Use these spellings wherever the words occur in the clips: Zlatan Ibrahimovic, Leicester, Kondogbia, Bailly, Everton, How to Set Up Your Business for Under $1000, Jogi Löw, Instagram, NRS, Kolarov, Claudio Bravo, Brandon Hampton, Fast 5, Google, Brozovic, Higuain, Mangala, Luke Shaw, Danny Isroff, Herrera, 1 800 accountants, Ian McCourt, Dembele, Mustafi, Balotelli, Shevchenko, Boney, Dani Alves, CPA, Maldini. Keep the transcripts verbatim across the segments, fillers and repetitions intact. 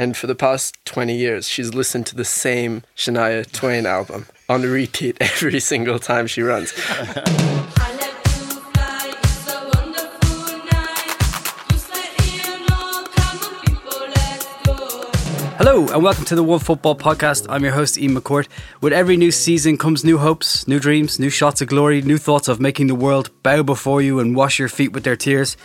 And for the past twenty years, she's listened to the same Shania Twain album on repeat every single time she runs. Hello and welcome to the One Football Podcast. I'm your host, Ian McCourt. With every new season comes new hopes, new dreams, new shots of glory, new thoughts of making the world bow before you and wash your feet with their tears.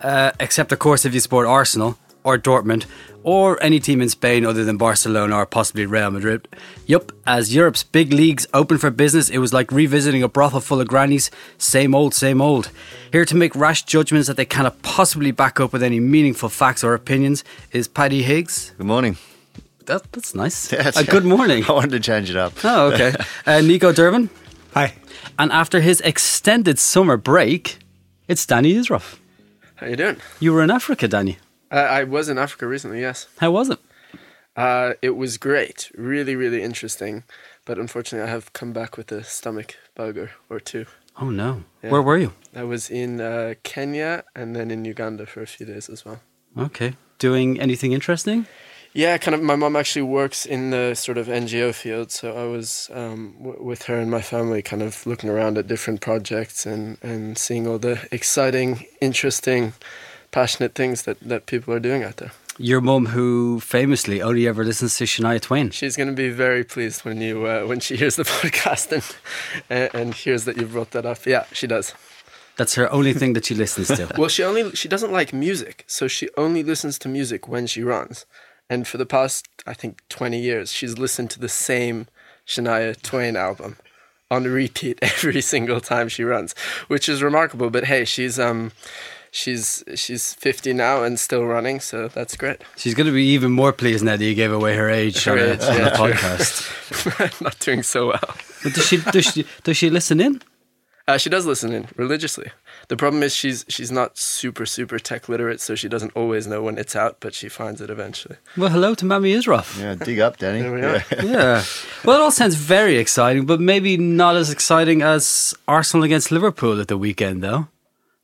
Uh, except, of course, if you support Arsenal or Dortmund or any team in Spain other than Barcelona or possibly Real Madrid. Yup, as Europe's big leagues open for business, it was like revisiting a brothel full of grannies. Same old, same old. Here to make rash judgments that they cannot possibly back up with any meaningful facts or opinions is Paddy Higgs. Good morning. That, that's nice. Yeah, that's uh, good morning. I wanted to change it up. Oh, okay. Uh, Nico Durbin. Hi. And after his extended summer break, it's Danny Isroff. How you doing? You were in Africa, Danny. Uh, I was in Africa recently, yes. How was it? Uh, it was great. Really, really interesting. But unfortunately, I have come back with a stomach bug or, or two. Oh, no. Yeah. Where were you? I was in uh, Kenya and then in Uganda for a few days as well. Okay. Doing anything interesting? Yeah, kind of. My mom actually works in the sort of N G O field, so I was um, w- with her and my family kind of looking around at different projects and, and seeing all the exciting, interesting, passionate things that, that people are doing out there. Your mum, who famously only ever listens to Shania Twain. She's going to be very pleased when you uh, when she hears the podcast and, and hears that you brought that up. Yeah, she does. That's her only thing that she listens to. Well, she only she doesn't like music, so she only listens to music when she runs. And for the past, I think, twenty years, she's listened to the same Shania Twain album on repeat every single time she runs, which is remarkable. But hey, she's um, she's she's fifty now and still running, so that's great. She's going to be even more pleased now that you gave away her age her on, age, a, on yeah, a podcast. Not doing so well. But does she does she does she listen in? Uh, she does listen in religiously. The problem is she's she's not super, super tech literate, so she doesn't always know when it's out, but she finds it eventually. Well, hello to Mammy Isroff. Yeah, dig up, Danny. There we are. Yeah. Well, it all sounds very exciting, but maybe not as exciting as Arsenal against Liverpool at the weekend, though.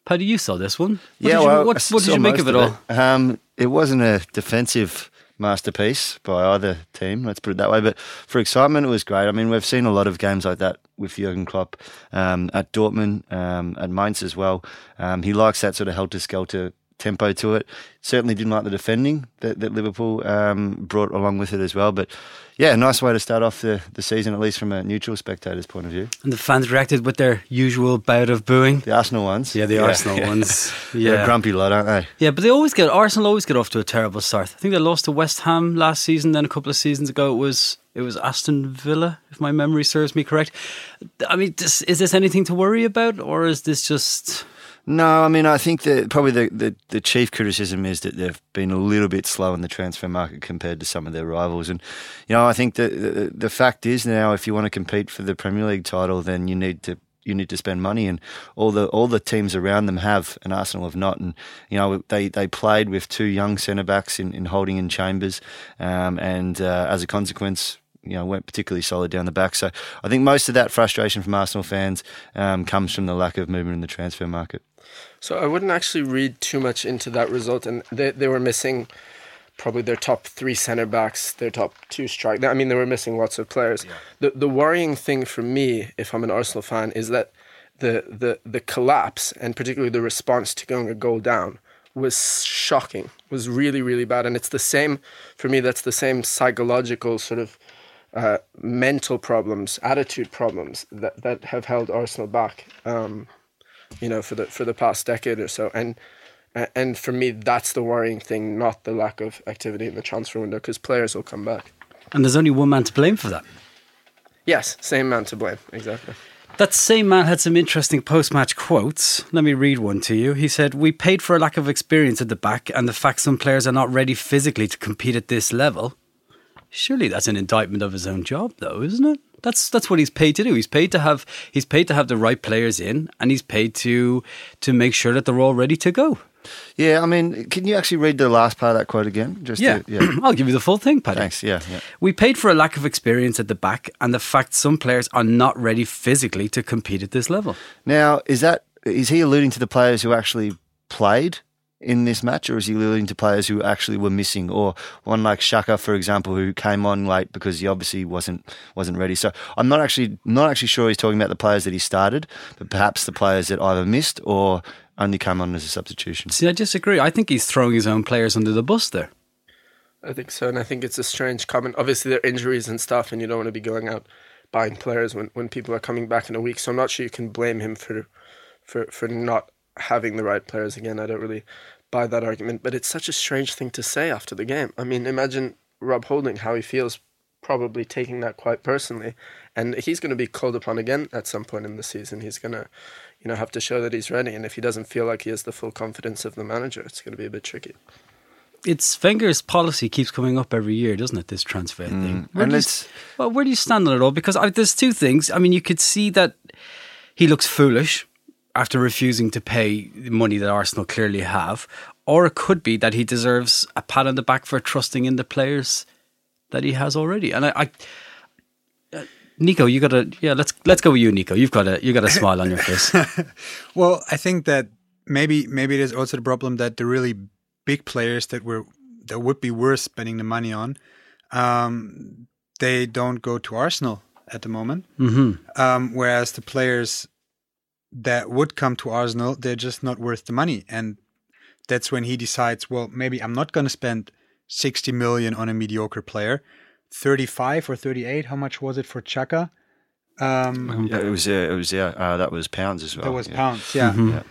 Paddy, you saw this one. What yeah, did you, well, what, what did you make of it, of it all? Um, it wasn't a defensive masterpiece by either team, let's put it that way, but for excitement it was great. I mean, we've seen a lot of games like that with Jurgen Klopp um, at Dortmund, um, at Mainz as well. Um, he likes that sort of helter-skelter tempo to it. Certainly didn't like the defending that, that Liverpool um, brought along with it as well, but yeah, nice way to start off the, the season, at least from a neutral spectator's point of view. And the fans reacted with their usual bout of booing. The Arsenal ones. Yeah, the yeah, Arsenal yeah. ones. Yeah. They're a grumpy lot, aren't they? Yeah, but they always get, Arsenal always get off to a terrible start. I think they lost to West Ham last season, then a couple of seasons ago it was it was Aston Villa, if my memory serves me correct. I mean, this, is this anything to worry about, or is this just... No, I mean, I think that probably the, the, the chief criticism is that they've been a little bit slow in the transfer market compared to some of their rivals. And, you know, I think the, the, the fact is now if you want to compete for the Premier League title, then you need to you need to spend money, and all the all the teams around them have, and Arsenal have not. And, you know, they, they played with two young centre-backs in, in Holding and Chambers, um, and uh, as a consequence... you know, weren't particularly solid down the back. So I think most of that frustration from Arsenal fans um, comes from the lack of movement in the transfer market. So I wouldn't actually read too much into that result. And they, they were missing probably their top three centre-backs, their top two strikers. I mean, they were missing lots of players. Yeah. The the worrying thing for me, if I'm an Arsenal fan, is that the the the collapse, and particularly the response to going a goal down, was shocking, was really, really bad. And it's the same, for me, that's the same psychological sort of Uh, mental problems, attitude problems that, that have held Arsenal back, um, you know, for the for the past decade or so. And and for me, that's the worrying thing, not the lack of activity in the transfer window, because players will come back. And there's only one man to blame for that. Yes, same man to blame, exactly. That same man had some interesting post-match quotes. Let me read one to you. He said, "We paid for a lack of experience at the back and the fact some players are not ready physically to compete at this level." Surely that's an indictment of his own job, though, isn't it? That's that's what he's paid to do. He's paid to have he's paid to have the right players in, and he's paid to to make sure that they're all ready to go. Yeah, I mean, can you actually read the last part of that quote again? Just yeah, to, yeah. I'll give you the full thing, Paddy. Thanks. Yeah, yeah. "We paid for a lack of experience at the back, and the fact some players are not ready physically to compete at this level." Now, is that is he alluding to the players who actually played in this match, or is he alluding to players who actually were missing, or one like Xhaka, for example, who came on late because he obviously wasn't wasn't ready? So I'm not actually not actually sure he's talking about the players that he started, but perhaps the players that either missed or only came on as a substitution. See, I disagree. I think he's throwing his own players under the bus there. I think so, and I think it's a strange comment. Obviously, there are injuries and stuff, and you don't want to be going out buying players when, when people are coming back in a week, so I'm not sure you can blame him for for for not having the right players again. I don't really buy that argument, but it's such a strange thing to say after the game. I mean, imagine Rob Holding, how he feels, probably taking that quite personally, and he's going to be called upon again at some point in the season. He's going to, you know, have to show that he's ready, and if he doesn't feel like he has the full confidence of the manager, it's going to be a bit tricky. It's Wenger's policy keeps coming up every year, doesn't it, this transfer mm. thing? Where and you, well, where do you stand on it all? Because I, there's two things. I mean, you could see that he looks foolish after refusing to pay the money that Arsenal clearly have, or it could be that he deserves a pat on the back for trusting in the players that he has already. And I, I uh, Nico, you got a yeah. Let's let's go with you, Nico. You've got a you got a smile on your face. Well, I think that maybe maybe it is also the problem that the really big players that were that would be worth spending the money on, um, they don't go to Arsenal at the moment. Mm-hmm. Um, whereas the players that would come to Arsenal, they're just not worth the money. And that's when he decides, well, maybe I'm not going to spend sixty million on a mediocre player. thirty-five or thirty-eight, how much was it for Xhaka? Um, yeah, it was, yeah, it was, yeah, uh, that was pounds as well. That was yeah. pounds, yeah. Mm-hmm. yeah.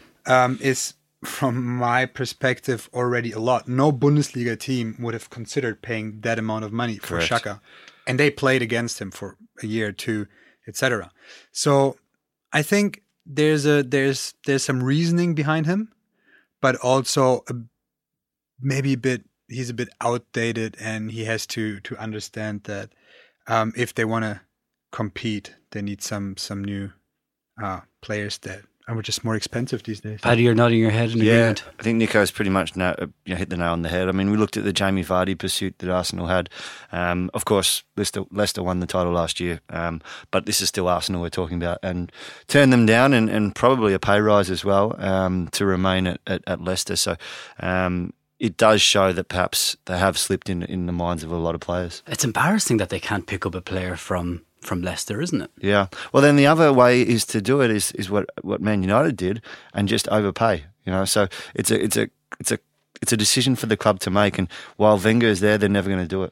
Um, it's, from my perspective, already a lot. No Bundesliga team would have considered paying that amount of money for Correct. Xhaka. And they played against him for a year or two, et cetera. So I think there's a there's there's some reasoning behind him, but also a, maybe a bit he's a bit outdated, and he has to to understand that um, if they want to compete, they need some some new uh, players that are just more expensive these days. Paddy, you're nodding your head in agreement. Yeah, I think Nico's pretty much na- you know, hit the nail on the head. I mean, we looked at the Jamie Vardy pursuit that Arsenal had. Um, of course, Leicester, Leicester won the title last year, um, but this is still Arsenal we're talking about. And turned them down, and, and probably a pay rise as well um, to remain at, at, at Leicester. So um, it does show that perhaps they have slipped in, in the minds of a lot of players. It's embarrassing that they can't pick up a player from... From Leicester, isn't it? Yeah. Well, then the other way is to do it is is what, what Man United did, and just overpay. You know, so it's a it's a it's a it's a decision for the club to make. And while Wenger is there, they're never going to do it.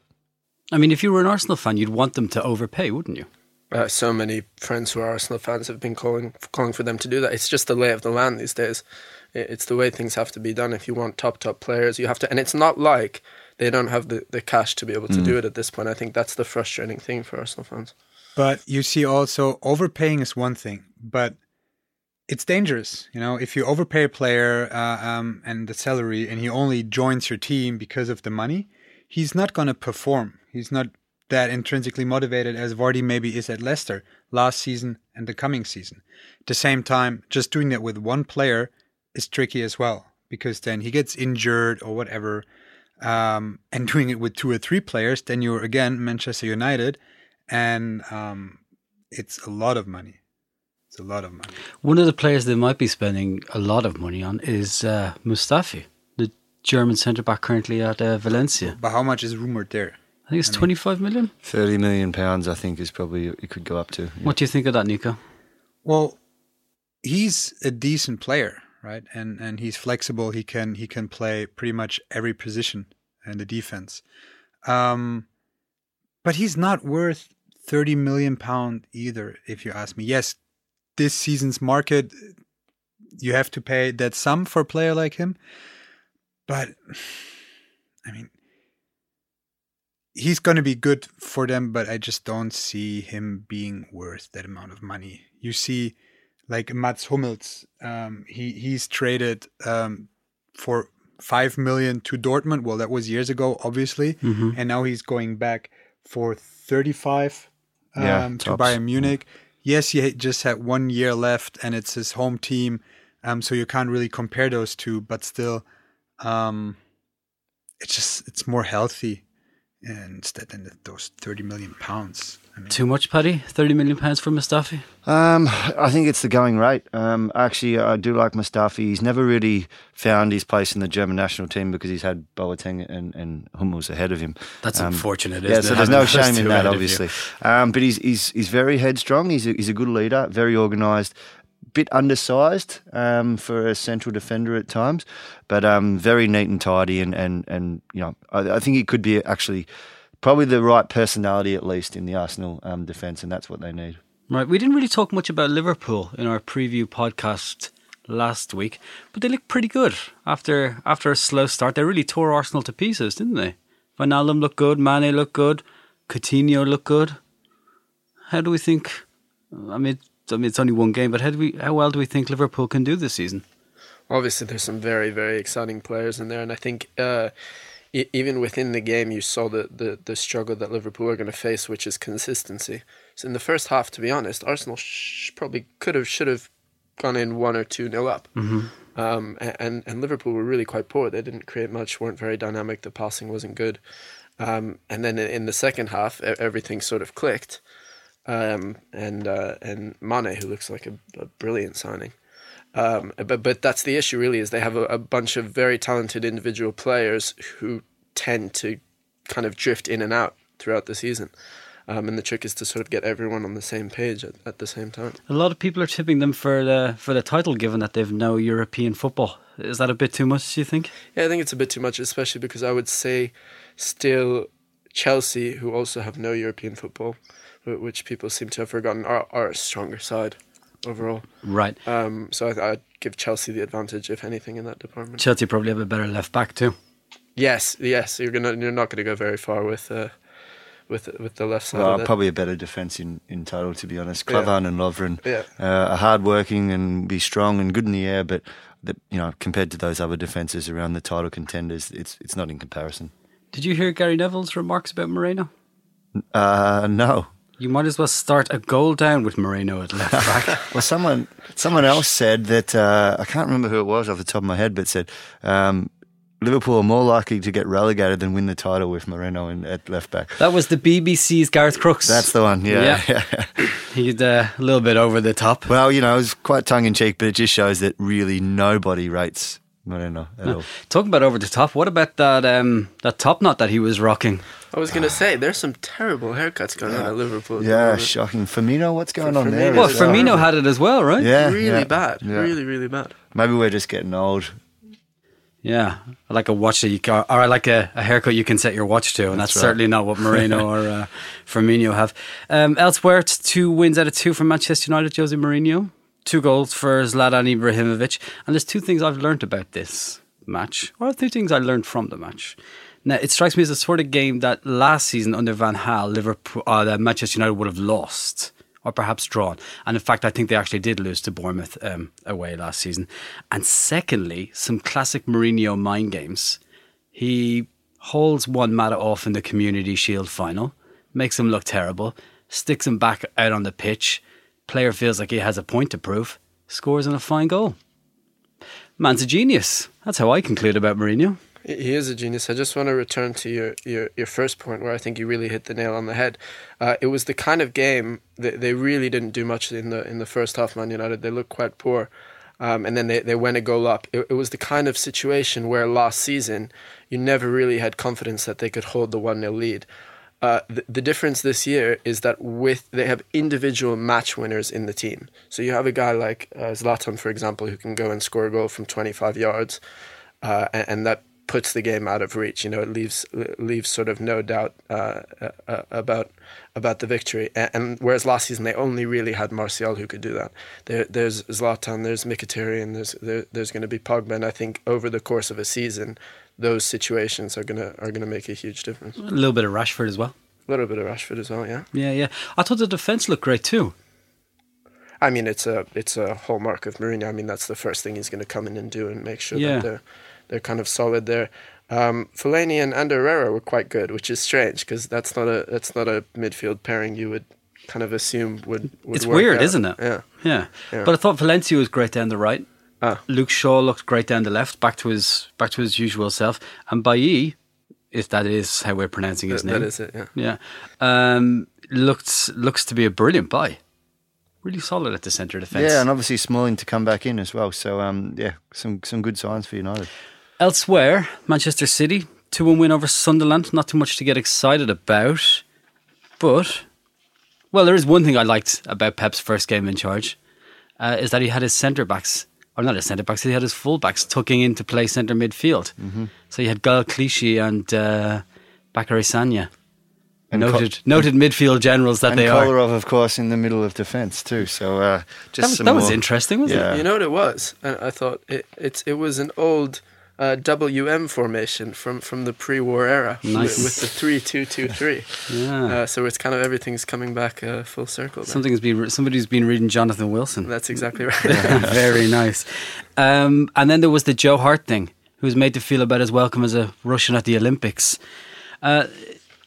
I mean, if you were an Arsenal fan, you'd want them to overpay, wouldn't you? Uh, so many friends who are Arsenal fans have been calling calling for them to do that. It's just the lay of the land these days. It's the way things have to be done. If you want top top players, you have to, and it's not like they don't have the, the cash to be able to mm. do it at this point. I think that's the frustrating thing for Arsenal fans. But you see also overpaying is one thing, but it's dangerous. You know, if you overpay a player uh, um, and the salary, and he only joins your team because of the money, he's not going to perform. He's not that intrinsically motivated as Vardy maybe is at Leicester last season and the coming season. At the same time, just doing that with one player is tricky as well, because then he gets injured or whatever. Um, and doing it with two or three players, then you're again Manchester United. And um, it's a lot of money. It's a lot of money. One of the players they might be spending a lot of money on is uh, Mustafi, the German centre-back currently at uh, Valencia. But how much is rumoured there? I think it's I twenty-five mean, million? thirty million pounds, I think, is probably it could go up to. Yeah. What do you think of that, Nico? Well, he's a decent player, right? And and he's flexible. He can he can play pretty much every position in the defence. Um, but he's not worth thirty million pound either, if you ask me. Yes, this season's market, you have to pay that sum for a player like him. But, I mean, he's going to be good for them, but I just don't see him being worth that amount of money. You see, like Mats Hummels, um, he, he's traded um, for five million to Dortmund. Well, that was years ago, obviously. Mm-hmm. And now he's going back for thirty-five um, yeah, to Bayern Munich. Yes, he just had one year left, and it's his home team, um, so you can't really compare those two. But still, um, it's just it's more healthy. And instead, then those thirty million pounds. I mean, too much, Paddy? thirty million pounds for Mustafi? Um, I think it's the going rate. Um, actually, I do like Mustafi. He's never really found his place in the German national team because he's had Boateng and, and Hummels ahead of him. That's um, unfortunate, isn't yeah, it? So there's no shame in that, obviously. Um, but he's he's he's very headstrong. He's a, he's a good leader, very organised. Bit undersized um, for a central defender at times, but um, very neat and tidy, and and, and you know, I, I think he could be actually probably the right personality at least in the Arsenal um, defence, and that's what they need. Right, we didn't really talk much about Liverpool in our preview podcast last week, but they looked pretty good after after a slow start. They really tore Arsenal to pieces, didn't they? Van Allen looked good, Mane looked good, Coutinho looked good. How do we think? I mean. I mean, it's only one game, but how do we? How well do we think Liverpool can do this season? Obviously, there's some very, very exciting players in there, and I think uh, e- even within the game, you saw the, the, the struggle that Liverpool are going to face, which is consistency. So in the first half, to be honest, Arsenal sh- probably could have, should have gone in one or two nil up, mm-hmm. um, and and Liverpool were really quite poor. They didn't create much, weren't very dynamic. The passing wasn't good, um, and then in the second half, everything sort of clicked. Um, and uh, and Mane, who looks like a, a brilliant signing, um, but but that's the issue really, is they have a, a bunch of very talented individual players who tend to kind of drift in and out throughout the season, um, and the trick is to sort of get everyone on the same page at, at the same time. A lot of people are tipping them for the for the title, given that they've no European football. Is that a bit too much, do you think? Yeah, I think it's a bit too much, especially because I would say still Chelsea, who also have no European football, which people seem to have forgotten, are, are a stronger side overall. Right. Um, so I, I'd give Chelsea the advantage, if anything, in that department. Chelsea probably have a better left back too. Yes, yes. You're gonna, you're not going to go very far with, uh, with, with the left side. Well, of probably a better defence in, in total, to be honest. Klavan yeah. and Lovren yeah. uh, are hard working and be strong and good in the air, but the, you know, compared to those other defences around the title contenders, it's it's not in comparison. Did you hear Gary Neville's remarks about Moreno? Uh, no. You might as well start a goal down with Moreno at left back. Well, someone someone else said that, uh, I can't remember who it was off the top of my head, but said um, Liverpool are more likely to get relegated than win the title with Moreno in, at left back. That was the B B C's Gareth Crooks. That's the one, yeah. yeah. yeah. He's uh, a little bit over the top. Well, you know, it was quite tongue-in-cheek, but it just shows that really nobody rates Moreno at no. all. Talking about over the top, what about that um, that top knot that he was rocking? I was going to say, there's some terrible haircuts going yeah. on at Liverpool. Yeah, shocking. Firmino, what's going For, on Firmino, there? Well, Firmino had it as well, right? Yeah, really yeah, bad. Yeah. Really, really bad. Maybe we're just getting old. Yeah, I like a watch that you can, or I like a, a haircut you can set your watch to, and that's, that's right. certainly not what Moreno or uh, Firmino have. Um, elsewhere, it's two wins out of two for Manchester United, Jose Mourinho. Two goals for Zlatan Ibrahimovic. And there's two things I've learned about this match, or two things I learned from the match. Now, it strikes me as the sort of game that last season under Van Gaal, Liverpool, uh, that Manchester United would have lost or perhaps drawn. And in fact, I think they actually did lose to Bournemouth um, away last season. And secondly, some classic Mourinho mind games. He holds one Mata off in the Community Shield final, makes him look terrible, sticks him back out on the pitch. Player feels like he has a point to prove, scores on a fine goal. Man's a genius. That's how I conclude about Mourinho. He is a genius. I just want to return to your, your, your first point, where I think you really hit the nail on the head. Uh, it was the kind of game that they really didn't do much in the in the first half. Man United, they looked quite poor, um, and then they, they went a goal up. It, it was the kind of situation where last season you never really had confidence that they could hold the one nil lead. Uh, the, the difference this year is that with they have individual match winners in the team. So you have a guy like uh, Zlatan, for example, who can go and score a goal from twenty-five yards, uh, and, and that puts the game out of reach. You know, it leaves leaves sort of no doubt uh, uh, about about the victory. And, and whereas last season they only really had Martial who could do that. There, there's Zlatan, there's Mkhitaryan, there's there, there's going to be Pogba. And I think over the course of a season, those situations are gonna are gonna make a huge difference. A little bit of Rashford as well. A little bit of Rashford as well. Yeah. Yeah, yeah. I thought the defense looked great too. I mean, it's a it's a hallmark of Mourinho. I mean, that's the first thing he's going to come in and do, and make sure yeah. that they're. They're kind of solid there. Um, Fellaini and Herrera were quite good, which is strange because that's not a that's not a midfield pairing you would kind of assume would. would it's work weird, out. Isn't it? Yeah. yeah, yeah. But I thought Valencia was great down the right. Ah. Luke Shaw looked great down the left, back to his back to his usual self, and Bailly If that is how we're pronouncing his that, name. That is it, yeah. Yeah. Um, looks, looks to be a brilliant buy. Really solid at the centre of defence. Yeah, and obviously Smalling to come back in as well. So, um, yeah, some some good signs for United. Elsewhere, Manchester City, two one win over Sunderland. Not too much to get excited about. But, well, there is one thing I liked about Pep's first game in charge, uh, is that he had his centre-backs, or not his centre-backs, he had his full-backs tucking in to play centre midfield. Mm-hmm. So you had Gael Clichy and uh, Bakary Sagna. And noted Col- noted midfield generals that and they Kolarov, are. And Kolarov, of course, in the middle of defence too. So uh, just That, was, some that more, was interesting, wasn't yeah. it? You know what it was? And I thought it, it, it was an old uh, W M formation from, from the pre-war era. Nice. With, with the three two two three. Yeah. Uh, so it's kind of everything's coming back uh, full circle. Something's been re- somebody's been reading Jonathan Wilson. That's exactly right. Very nice. Um, and then there was the Joe Hart thing, who was made to feel about as welcome as a Russian at the Olympics. Uh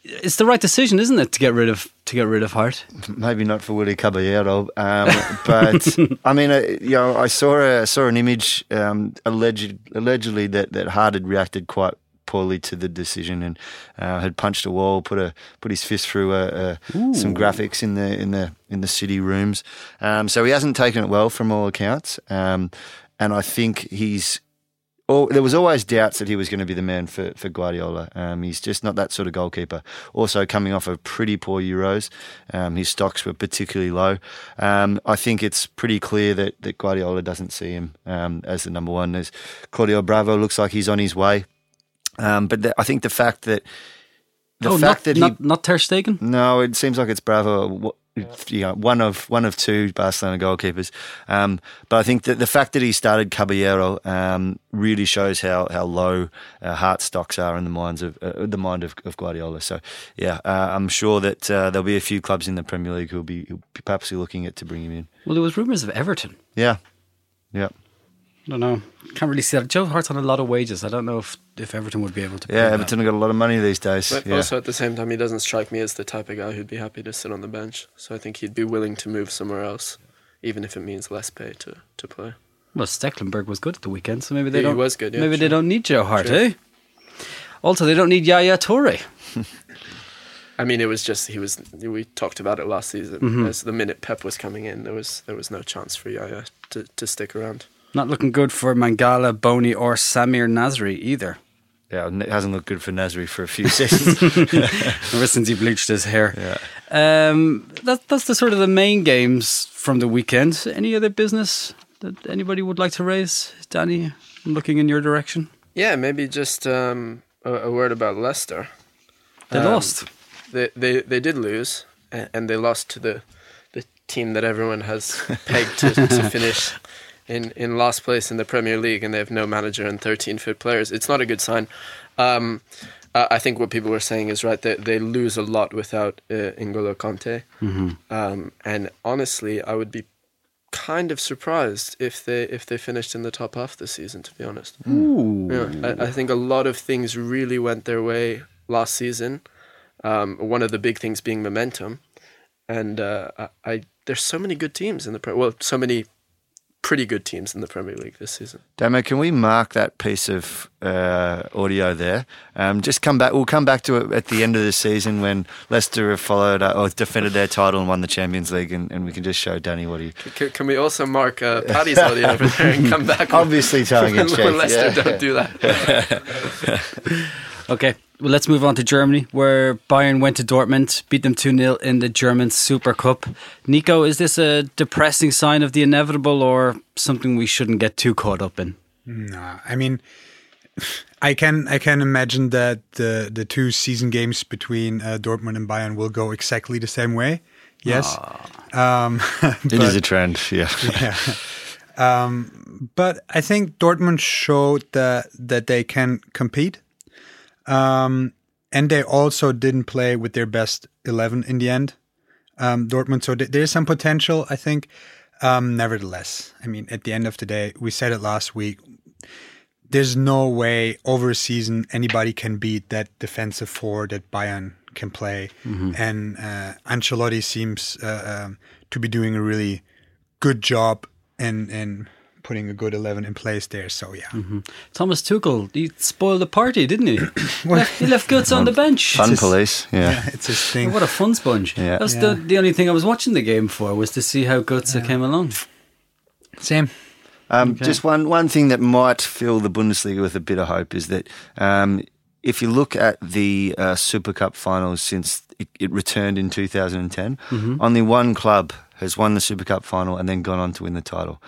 It's the right decision, isn't it, to get rid of to get rid of Hart? Maybe not for Willie Caballero, um, but I mean, I, you know, I saw a, saw an image um, alleged, allegedly that, that Hart had reacted quite poorly to the decision and uh, had punched a wall, put a put his fist through a, a, some graphics in the in the in the city rooms. Um, so he hasn't taken it well from all accounts, um, and I think he's. Oh, there was always doubts that he was going to be the man for, for Guardiola. Um, he's just not that sort of goalkeeper. Also coming off a pretty poor Euros. Um, his stocks were particularly low. Um, I think it's pretty clear that, that Guardiola doesn't see him um, as the number one. As Claudio Bravo looks like he's on his way. Um, but the, I think the fact that... The oh, fact not, that he, not, not Ter Stegen? No, it seems like it's Bravo... You know, one of one of two Barcelona goalkeepers, um, but I think that the fact that he started Caballero um, really shows how how low uh, Hart stocks are in the minds of uh, the mind of, of Guardiola. So yeah, uh, I'm sure that uh, there'll be a few clubs in the Premier League who'll be, who'll be perhaps looking at to bring him in. Well, there was rumours of Everton. Yeah, yeah. I don't know. Can't really see that. Joe Hart's on a lot of wages. I don't know if, if Everton would be able to pay Yeah, Everton that. Have got a lot of money these days. But yeah. Also at the same time, he doesn't strike me as the type of guy who'd be happy to sit on the bench. So I think he'd be willing to move somewhere else, even if it means less pay to, to play. Well, Stecklenburg was good at the weekend, so maybe they yeah, don't. He was good, yeah, maybe sure. They don't need Joe Hart, sure. eh? Also, they don't need Yaya Toure. I mean, it was just he was. We talked about it last season. Mm-hmm. As the minute Pep was coming in, there was there was no chance for Yaya to, to stick around. Not looking good for Mangala, Boney or Samir Nasri either. Yeah, it hasn't looked good for Nasri for a few seasons. Ever since he bleached his hair. Yeah. Um, that, that's the sort of the main games from the weekend. Any other business that anybody would like to raise? Danny, I'm looking in your direction. Yeah, maybe just um, a, a word about Leicester. They um, lost. They, they they did lose, and they lost to the, the team that everyone has pegged to, to finish... in in last place in the Premier League, and they have no manager and thirteen fit players. It's not a good sign. Um, I think what people were saying is right. They, they lose a lot without uh, N'Golo Kante. Mm-hmm. Um, and honestly, I would be kind of surprised if they if they finished in the top half this season, to be honest. Ooh. Yeah, I, I think a lot of things really went their way last season. Um, one of the big things being momentum. And uh, I, I there's so many good teams in the Premier Well, so many... pretty good teams in the Premier League this season. Damo, can we mark that piece of uh, audio there? Um, just come back. We'll come back to it at the end of the season when Leicester have followed uh, or defended their title and won the Champions League, and, and we can just show Danny what he. Can, can we also mark uh, Paddy's audio over there and come back? Obviously, when, telling when, when Leicester yeah. don't do that. Okay, well, let's move on to Germany, where Bayern went to Dortmund, beat them two nil in the German Super Cup. Nico, is this a depressing sign of the inevitable or something we shouldn't get too caught up in? No, I mean, I can I can imagine that the, the two season games between uh, Dortmund and Bayern will go exactly the same way. Yes. Um, but, it is a trend, yeah. yeah. Um, but I think Dortmund showed that, that they can compete. Um, and they also didn't play with their best eleven in the end, um, Dortmund. So th- there's some potential, I think. Um, nevertheless, I mean, at the end of the day, we said it last week, there's no way over a season anybody can beat that defensive four that Bayern can play. Mm-hmm. And uh, Ancelotti seems uh, um, to be doing a really good job in, in putting a good eleven in place there. So yeah, mm-hmm. Thomas Tuchel, he spoiled the party, didn't he? well, left, he left Götze on the bench. Fun his, police, yeah. yeah, it's his thing. What a fun sponge! Yeah. That's yeah. the the only thing I was watching the game for, was to see how Götze yeah. came along. Same. Um, okay. Just one one thing that might fill the Bundesliga with a bit of hope is that um, if you look at the uh, Super Cup finals since it, it returned in two thousand ten, mm-hmm. only one club has won the Super Cup final and then gone on to win the title.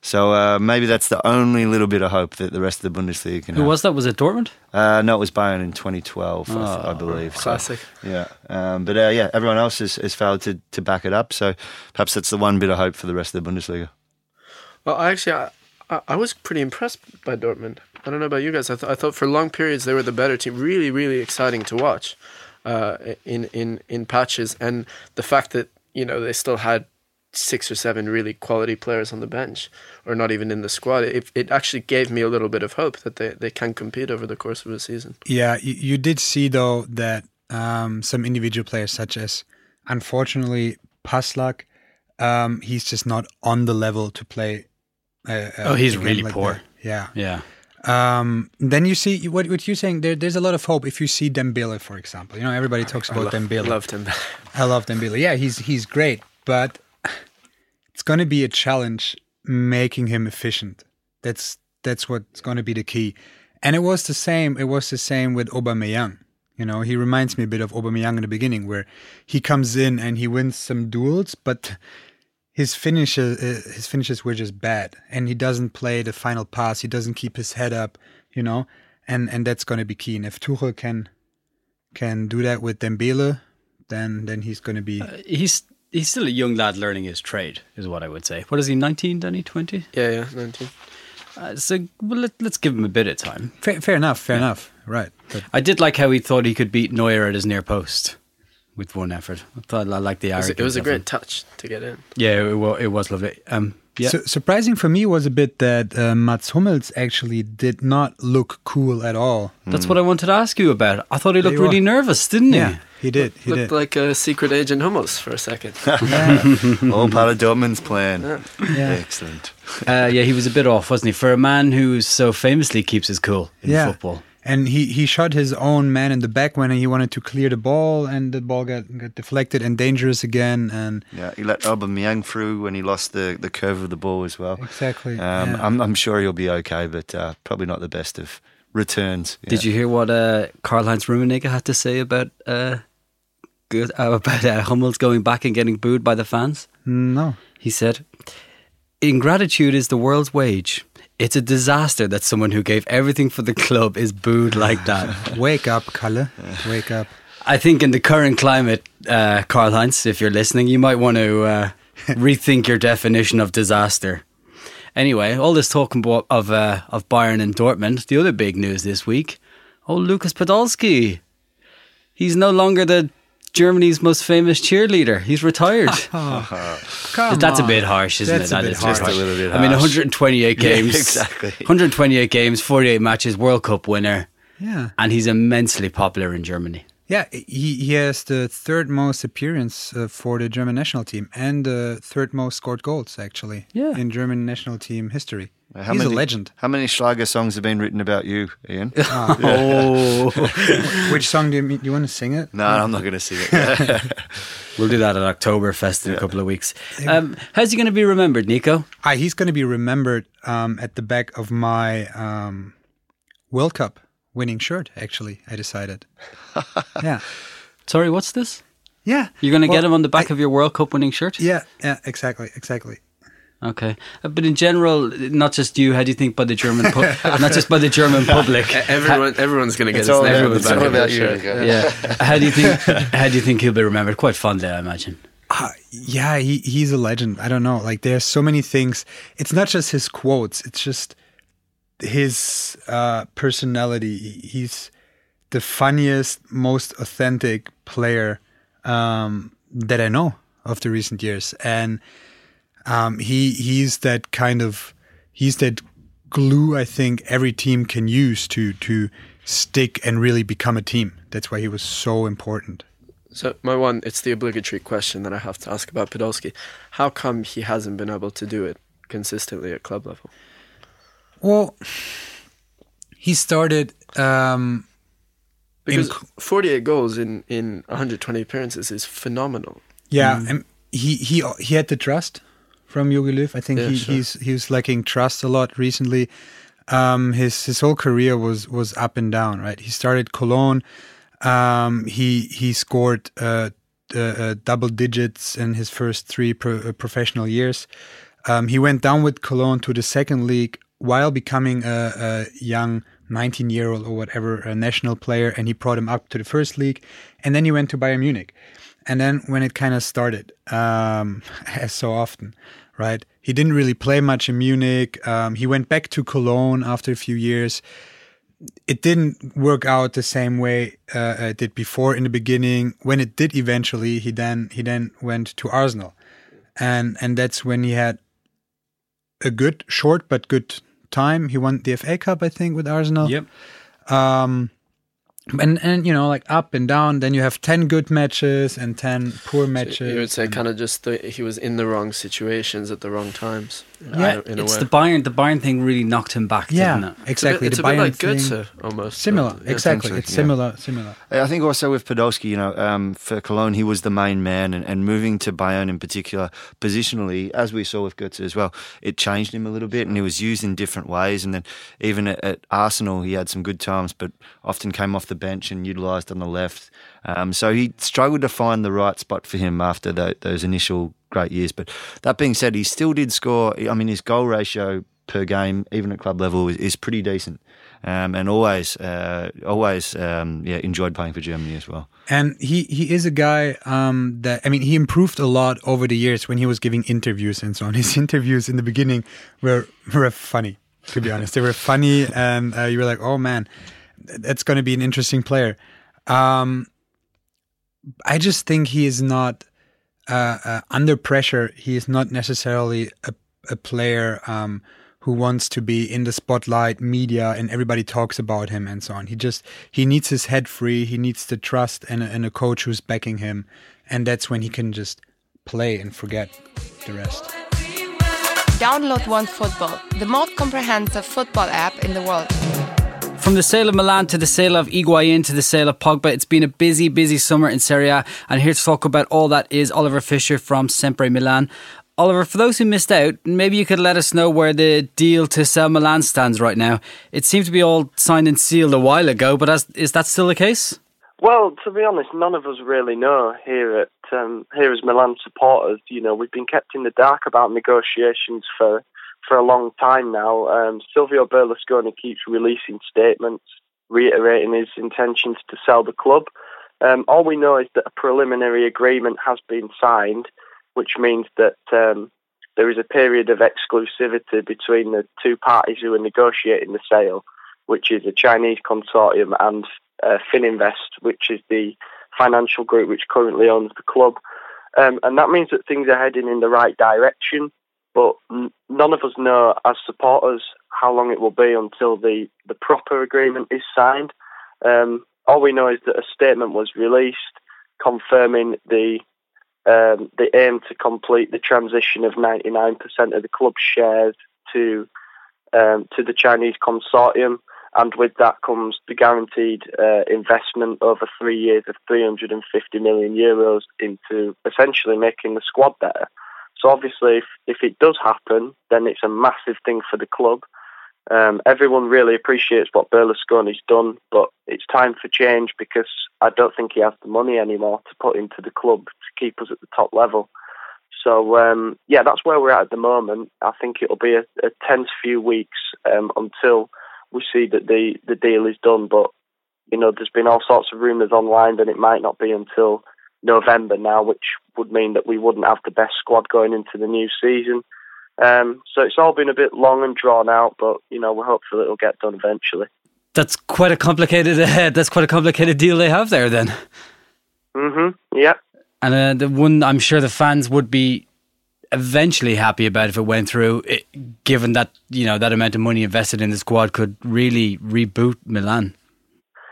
So uh, maybe that's the only little bit of hope that the rest of the Bundesliga can Who have. Who was that? Was it Dortmund? Uh, no, it was Bayern in twenty twelve, oh, I, I believe. Classic. So, yeah. Um, but uh, yeah, everyone else has, has failed to, to back it up. So perhaps that's the one bit of hope for the rest of the Bundesliga. Well, actually, I, I was pretty impressed by Dortmund. I don't know about you guys. I, th- I thought for long periods they were the better team. Really, really exciting to watch uh, in, in, in patches. And the fact that, you know, they still had six or seven really quality players on the bench or not even in the squad, it, it actually gave me a little bit of hope that they, they can compete over the course of a season. Yeah, you, you did see, though, that um, some individual players such as, unfortunately, Paslak, um, he's just not on the level to play. Uh, oh, he's really like poor. That. Yeah. Yeah. Um, then you see, what, what you're saying, there, there's a lot of hope if you see Dembele, for example. You know, everybody talks I about love, Dembele. I love Dembele. I love Dembele. Yeah, he's, he's great, but it's going to be a challenge making him efficient. That's that's what's going to be the key. And it was the same. It was the same with Aubameyang. You know, he reminds me a bit of Aubameyang in the beginning, where he comes in and he wins some duels, but his finishes uh, his finishes were just bad, and he doesn't play the final pass. He doesn't keep his head up. You know, and and that's going to be key. And if Tuchel can can do that with Dembele, then then he's going to be uh, he's. He's still a young lad learning his trade, is what I would say. What is he, nineteen, Danny, twenty? Yeah, yeah, nineteen. Uh, so well, let, let's give him a bit of time. Fair, fair enough, fair yeah. enough. Right. But I did like how he thought he could beat Neuer at his near post with one effort. I thought I liked the arrogance. It was a great touch to get in. Yeah, it, it, it was lovely. Um, yeah. So, surprising for me was a bit that uh, Mats Hummels actually did not look cool at all. That's mm. what I wanted to ask you about. I thought he looked yeah, really was. nervous, didn't he? Yeah. He did. He looked did. like a secret agent Hummels for a second. All part of Dortmund's plan. Yeah. Yeah. Excellent. Uh, yeah, he was a bit off, wasn't he? For a man who so famously keeps his cool in yeah. football. And he, he shot his own man in the back when he wanted to clear the ball, and the ball got, got deflected and dangerous again. And yeah, he let Aubameyang through when he lost the, the curve of the ball as well. Exactly. Um, yeah. I'm I'm sure he'll be okay, but uh, probably not the best of returns. Yeah. Did you hear what uh, Karl-Heinz Rummenigge had to say about... Uh, about uh, Hummels going back and getting booed by the fans? No. He said, "Ingratitude is the world's wage. It's a disaster that someone who gave everything for the club is booed like that." Wake up, Kalle. Wake up. I think in the current climate, uh, Karl-Heinz, if you're listening, you might want to uh, rethink your definition of disaster. Anyway, all this talk of, uh, of Bayern and Dortmund, the other big news this week, oh, Lukas Podolski. He's no longer the Germany's most famous cheerleader. He's retired. Oh, that's on. a bit harsh, isn't that's it? That is harsh. Just a little bit harsh. I mean, one hundred twenty-eight games, yeah, exactly. one hundred twenty-eight games, forty-eight matches, World Cup winner. Yeah, and he's immensely popular in Germany. Yeah, he, he has the third most appearance uh, for the German national team, and the uh, third most scored goals actually yeah. in German national team history. How He's many, a legend. How many Schlager songs have been written about you, Ian? Oh. oh. Which song do you mean? Do you want to sing it? No, I'm not going to sing it. We'll do that at Oktoberfest in yeah. a couple of weeks. Um, how's he going to be remembered, Nico? Ah, he's going to be remembered um, at the back of my um, World Cup winning shirt, actually, I decided. Yeah. Sorry, what's this? Yeah. You're going to well, get him on the back I, of your World Cup winning shirt? Yeah, yeah, exactly, exactly. Okay, but in general, not just you. How do you think by the German, pu- not just by the German public? Everyone, everyone's going to get it's his all name. It's all about you. Sure. Yeah. How do you think? How do you think he'll be remembered? Quite fondly, I imagine. Uh, yeah, he he's a legend. I don't know. Like there's so many things. It's not just his quotes. It's just his uh, personality. He's the funniest, most authentic player um, that I know of the recent years, and. Um, he he's that kind of he's that glue I think every team can use to to stick and really become a team. That's why he was so important. So my one, it's the obligatory question that I have to ask about Podolski: how come he hasn't been able to do it? consistently at club level? Well, he started... Um, because in, forty-eight goals in, in one hundred twenty appearances is phenomenal. Yeah, mm. and he, he he had the trust from Jogi Löw. I think yeah, he, sure. he's he was lacking trust a lot recently. Um, his his whole career was was up and down, right? He started Cologne. Um, he he scored uh, uh, uh, double digits in his first three pro- uh, professional years. Um, he went down with Cologne to the second league while becoming a, a young nineteen-year-old or whatever, a national player, and he brought him up to the first league. And then he went to Bayern Munich. And then when it kind of started, um, as so often, right? He didn't really play much in Munich. Um, he went back to Cologne after a few years. It didn't work out the same way uh, it did before in the beginning. When it did eventually, he then he then went to Arsenal. And and that's when he had a good, short but good time. He won the F A Cup, I think, with Arsenal. Yep. Um, and, and, you know, like up and down. Then you have ten good matches and ten poor matches. So you would say kind of just the, he was in the wrong situations at the wrong times. Yeah, in a it's way. the Bayern. The Bayern thing really knocked him back, yeah, didn't it? Exactly. It's a bit, it's the a Bayern bit like Götze, almost. Similar, yeah, exactly. It's yeah. similar, similar. I think also with Podolski, you know, um, for Cologne, he was the main man, and, and moving to Bayern in particular, positionally, as we saw with Götze as well, it changed him a little bit, and he was used in different ways. And then even at, at Arsenal, he had some good times, but often came off the bench and utilised on the left. Um, so he struggled to find the right spot for him after the, those initial great years. But that being said, he still did score. I mean, his goal ratio per game, even at club level, is, is pretty decent. Um, and always, uh, always, um, yeah, enjoyed playing for Germany as well. And he, he is a guy um, that, I mean, he improved a lot over the years when he was giving interviews and so on. His interviews in the beginning were, were funny, to be honest. They were funny, and uh, you were like, oh man, that's going to be an interesting player. Um, I just think he is not uh, uh, under pressure. He is not necessarily a, a player um, who wants to be in the spotlight, media, and everybody talks about him and so on. He just he needs his head free. He needs the trust and, and a coach who's backing him, and that's when he can just play and forget the rest. Download OneFootball, the most comprehensive football app in the world. From the sale of Milan to the sale of Higuain to the sale of Pogba, it's been a busy, busy summer in Serie A. And here to talk about all that is Oliver Fischer from Sempre Milan. Oliver, for those who missed out, maybe you could let us know where the deal to sell Milan stands right now. It seemed to be all signed and sealed a while ago, but as, is that still the case? Well, to be honest, none of us really know here at um, here as Milan supporters. You know, we've been kept in the dark about negotiations for... for a long time now. Um, Silvio Berlusconi keeps releasing statements, reiterating his intentions to sell the club. Um, all we know is that a preliminary agreement has been signed, which means that um, there is a period of exclusivity between the two parties who are negotiating the sale, which is a Chinese consortium and uh, Fininvest, which is the financial group which currently owns the club. Um, and that means that things are heading in the right direction. But none of us know, as supporters, how long it will be until the, the proper agreement is signed. Um, all we know is that a statement was released confirming the um, the aim to complete the transition of ninety-nine percent of the club's shares to um, to the Chinese consortium, and with that comes the guaranteed uh, investment over three years of three hundred fifty million euros into essentially making the squad better. So obviously, if, if it does happen, then it's a massive thing for the club. Um, everyone really appreciates what Berlusconi's done, but it's time for change because I don't think he has the money anymore to put into the club to keep us at the top level. So, um, yeah, that's where we're at at the moment. I think it'll be a, a tense few weeks um, until we see that the, the deal is done. But, you know, there's been all sorts of rumours online that it might not be until November now, which would mean that we wouldn't have the best squad going into the new season. Um, so it's all been a bit long and drawn out, but you know we're hopeful it'll get done eventually. That's quite a complicated. Uh, that's quite a complicated deal they have there, then. Mhm. Yeah. And uh, the one I'm sure the fans would be eventually happy about if it went through, it, given that you know that amount of money invested in the squad could really reboot Milan.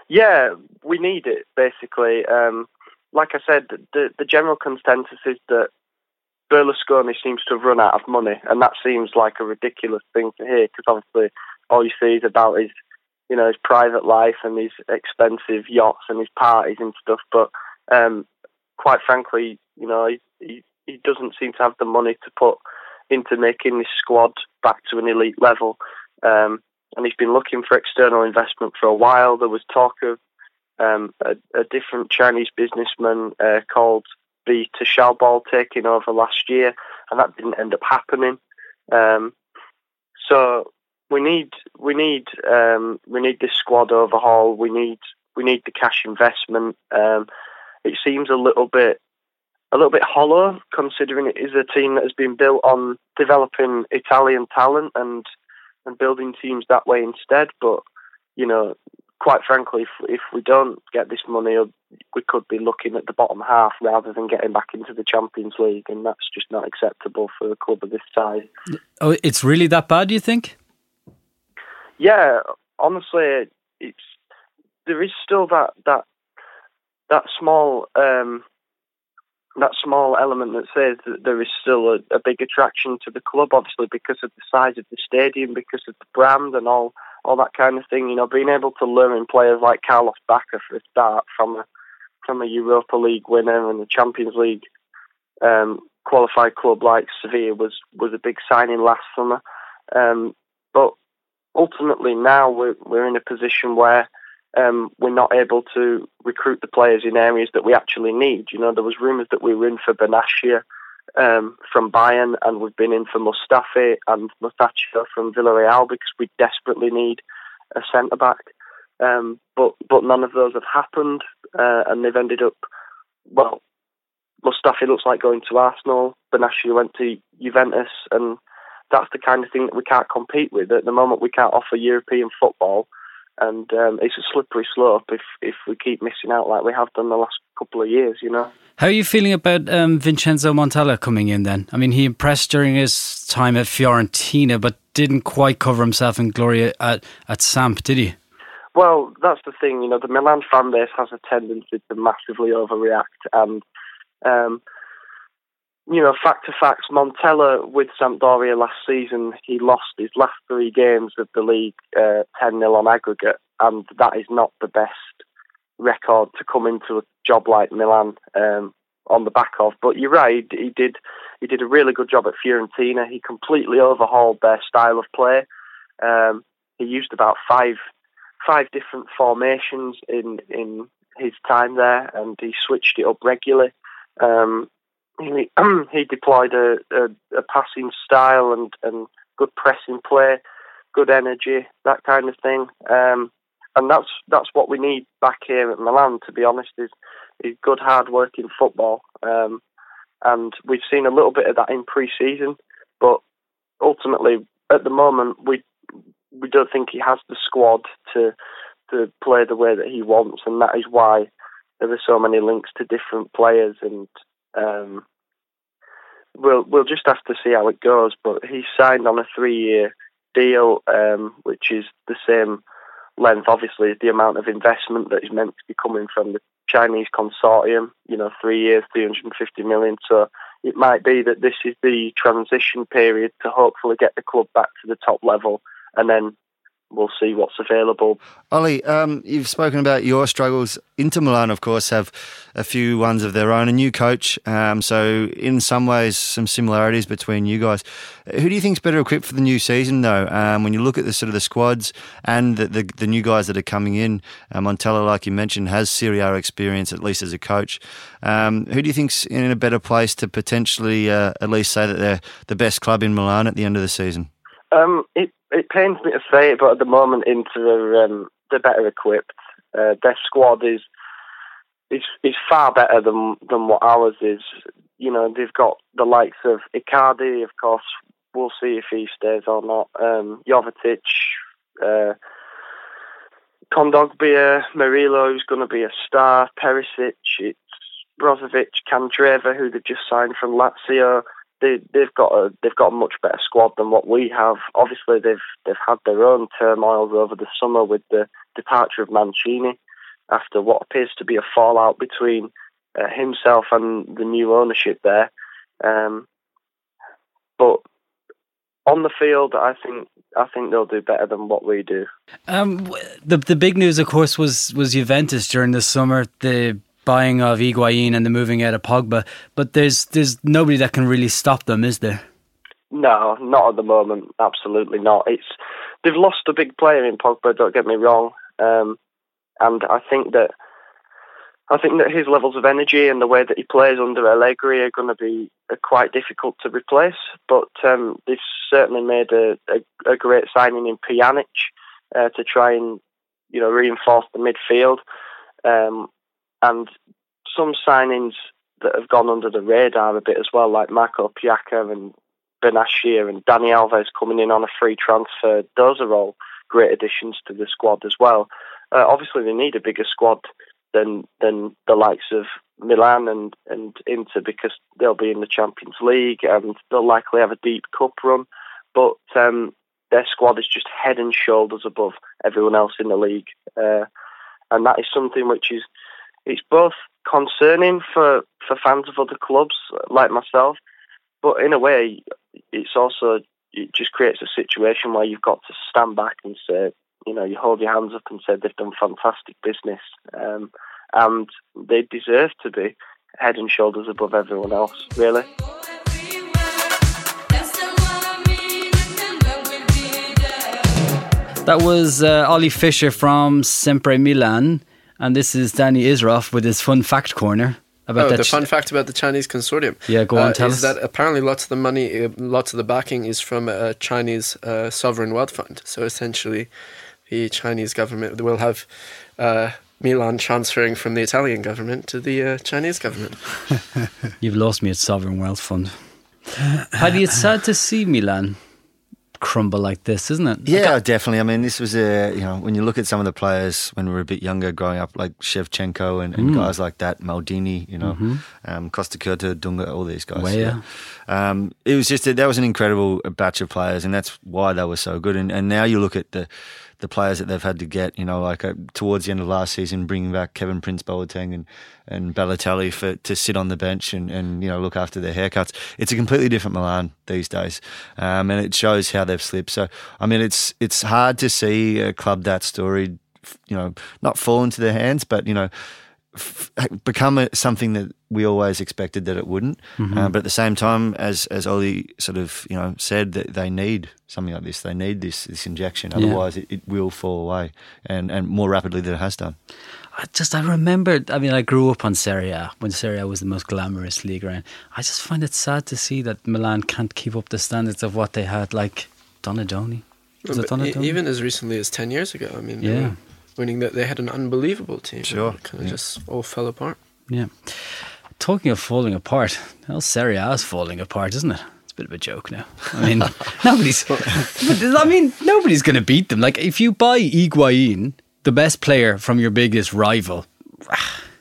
Yeah, we need it basically. Um, Like I said, the, the general consensus is that Berlusconi seems to have run out of money, and that seems like a ridiculous thing to hear, because obviously all you see is about his, you know, his private life and his expensive yachts and his parties and stuff. But um, quite frankly, you know, he, he, he doesn't seem to have the money to put into making this squad back to an elite level. Um, and he's been looking for external investment for a while. There was talk of um, a, a different Chinese businessman uh, called B. Tishalbal taking over last year, and that didn't end up happening. Um, so we need we need um, we need this squad overhaul. We need we need the cash investment. Um, it seems a little bit a little bit hollow, considering it is a team that has been built on developing Italian talent and and building teams that way instead. But you know, quite frankly, if, if we don't get this money, we could be looking at the bottom half rather than getting back into the Champions League, and that's just not acceptable for a club of this size. Oh, it's really that bad, do you think? Yeah, honestly, it's there is still that that that small um, that small element that says that there is still a, a big attraction to the club, obviously because of the size of the stadium, because of the brand, and all. all that kind of thing. You know, being able to lure in players like Carlos Bacca for a start from a from a Europa League winner and a Champions League um, qualified club like Sevilla was, was a big signing last summer. Um, but ultimately now we're, we're in a position where um, we're not able to recruit the players in areas that we actually need. You know, there was rumours that we were in for Benassia Um, from Bayern, and we've been in for Mustafi and Moustacho from Villarreal because we desperately need a centre-back. Um, but but none of those have happened, uh, and they've ended up, well, Mustafi looks like going to Arsenal, Benassia went to Juventus, and that's the kind of thing that we can't compete with. At the moment, we can't offer European football, and um, it's a slippery slope if, if we keep missing out like we have done the last couple of years, you know. How are you feeling about um, Vincenzo Montella coming in then? I mean, he impressed during his time at Fiorentina, but didn't quite cover himself in glory at, at Samp, did he? Well, that's the thing, you know, the Milan fan base has a tendency to massively overreact. And, um, you know, fact to facts, Montella with Sampdoria last season, he lost his last three games of the league ten nil uh, on aggregate, and that is not the best record to come into a job like Milan um, on the back of. But you're right, he did he did a really good job at Fiorentina. He completely overhauled their style of play. Um, he used about five five different formations in, in his time there, and he switched it up regularly. Um, he, he deployed a, a, a passing style and, and good pressing play, good energy, that kind of thing. Um, And that's that's what we need back here at Milan, to be honest, is, is good, hard-working football. Um, and we've seen a little bit of that in pre-season, but ultimately, at the moment, we we don't think he has the squad to to play the way that he wants, and that is why there are so many links to different players. And um, we'll we'll just have to see how it goes. But he signed on a three-year deal, um, which is the same length, obviously, is the amount of investment that is meant to be coming from the Chinese consortium, you know, three years, three hundred fifty million. So it might be that this is the transition period to hopefully get the club back to the top level, and then we'll see what's available. Ollie, um, you've spoken about your struggles. Inter Milan, of course, have a few ones of their own, a new coach. Um, so in some ways, some similarities between you guys. Who do you think's better equipped for the new season, though? Um, when you look at the sort of the squads and the, the, the new guys that are coming in, um, Montella, like you mentioned, has Serie A experience, at least as a coach. Um, who do you think's in a better place to potentially uh, at least say that they're the best club in Milan at the end of the season? Um, it it pains me to say it, but at the moment, Inter are um, they're better equipped. Uh, their squad is is is far better than than what ours is. You know, they've got the likes of Icardi, of course. We'll see if he stays or not. Um, Jovetic, uh, Kondogbia, Murillo, who's going to be a star. Perisic, it's Brozovic, Candreva, who they've just signed from Lazio. They, they've got a they've got a much better squad than what we have. Obviously, they've they've had their own turmoils over the summer with the departure of Mancini, after what appears to be a fallout between uh, himself and the new ownership there. Um, But on the field, I think I think they'll do better than what we do. Um, the the big news, of course, was was Juventus during the summer, the buying of Higuain and the moving out of Pogba. But there's there's nobody that can really stop them, is there? No, not at the moment. Absolutely not. It's they've lost a big player in Pogba. Don't get me wrong, um, and I think that I think that his levels of energy and the way that he plays under Allegri are going to be uh, quite difficult to replace. But um, they've certainly made a, a, a great signing in Pjanic uh, to try and you know reinforce the midfield, um, and some signings that have gone under the radar a bit as well, like Marco Piacca and Benashier and Dani Alves coming in on a free transfer. Those are all great additions to the squad as well. Uh, obviously, they need a bigger squad than than the likes of Milan and, and Inter, because they'll be in the Champions League and they'll likely have a deep cup run. But um, their squad is just head and shoulders above everyone else in the league. Uh, and that is something which is it's both concerning for, for fans of other clubs like myself, but in a way, it's also, it just creates a situation where you've got to stand back and say, you know, you hold your hands up and say they've done fantastic business. Um, and they deserve to be head and shoulders above everyone else, really. That was uh, Ollie Fisher from Sempre Milan. And this is Danny Isroff with his Fun Fact Corner. About oh, that the fun ch- fact about the Chinese consortium. Yeah, go on, uh, tell is us. That apparently lots of the money, uh, lots of the backing is from a Chinese uh, sovereign wealth fund. So essentially, the Chinese government will have uh, Milan transferring from the Italian government to the uh, Chinese government. You've lost me at sovereign wealth fund. Paddy, it's sad to see Milan crumble like this, isn't it? Yeah, like, definitely. I mean, this was a, you know, when you look at some of the players when we were a bit younger growing up, like Shevchenko and, and mm. guys like that, Maldini, you know, mm-hmm. um, Costa Curta, Dunga, all these guys. Well, yeah. Yeah. Um, it was just, a, that was an incredible batch of players, and that's why they were so good. And, and now you look at the, the players that they've had to get, you know, like uh, towards the end of last season, bringing back Kevin Prince Boateng and, and Balotelli for, to sit on the bench and, and, you know, look after their haircuts. It's a completely different Milan these days, um, and it shows how they've slipped. So, I mean, it's it's hard to see a club that storied, you know, not fall into their hands, but, you know, f- become a, something that we always expected that it wouldn't. Mm-hmm. Uh, but at the same time, as as Ollie sort of, you know, said, that they need something like this. They need this this injection. Otherwise, yeah. it, it will fall away, and, and more rapidly than it has done. I just, I remember, I mean, I grew up on Serie A, when Serie A was the most glamorous league around. I just find it sad to see that Milan can't keep up the standards of what they had, like Donadoni. Was it Donadoni? Even as recently as ten years ago, I mean, yeah. they were winning that. They had an unbelievable team. Sure. It kind of yeah. just all fell apart. Yeah. Talking of falling apart, well, Serie A is falling apart, isn't it? Bit of a joke now. I mean, nobody's. I mean, nobody's going to beat them. Like, if you buy Higuain, the best player from your biggest rival,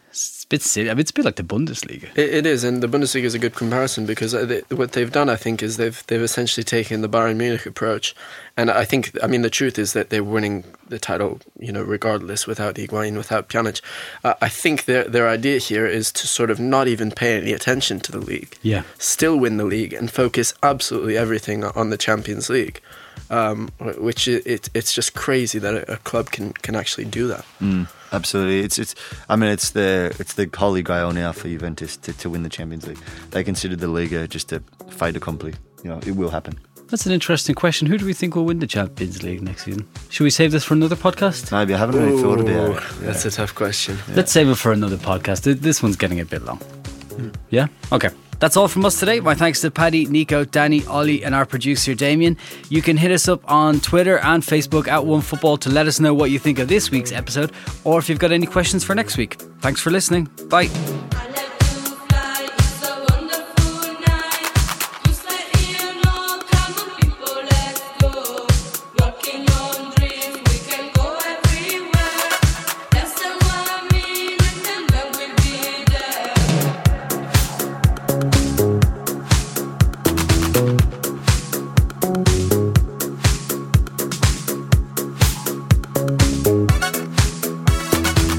it's a bit silly. I mean, it's a bit like the Bundesliga. It, it is, and the Bundesliga is a good comparison, because they, what they've done, I think, is they've they've essentially taken the Bayern Munich approach. And I think, I mean, the truth is that they're winning the title, you know, regardless, without Higuain, without Pjanic. Uh, I think their their idea here is to sort of not even pay any attention to the league. Yeah. Still win the league and focus absolutely everything on the Champions League, um, which it, it it's just crazy that a, a club can, can actually do that. Mm, absolutely, it's it's. I mean, it's the it's the holy grail now for Juventus to, to win the Champions League. They consider the Liga just a fait accompli. You know, it will happen. That's an interesting question. Who do we think will win the Champions League next season? Should we save this for another podcast? Maybe. I haven't really Ooh, thought about it. Yeah. That's a tough question. Yeah. Let's save it for another podcast. This one's getting a bit long. Mm. Yeah? Okay. That's all from us today. My thanks to Paddy, Nico, Danny, Ollie, and our producer Damien. You can hit us up on Twitter and Facebook at OneFootball to let us know what you think of this week's episode, or if you've got any questions for next week. Thanks for listening. Bye.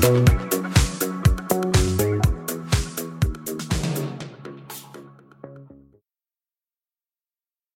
Thank you.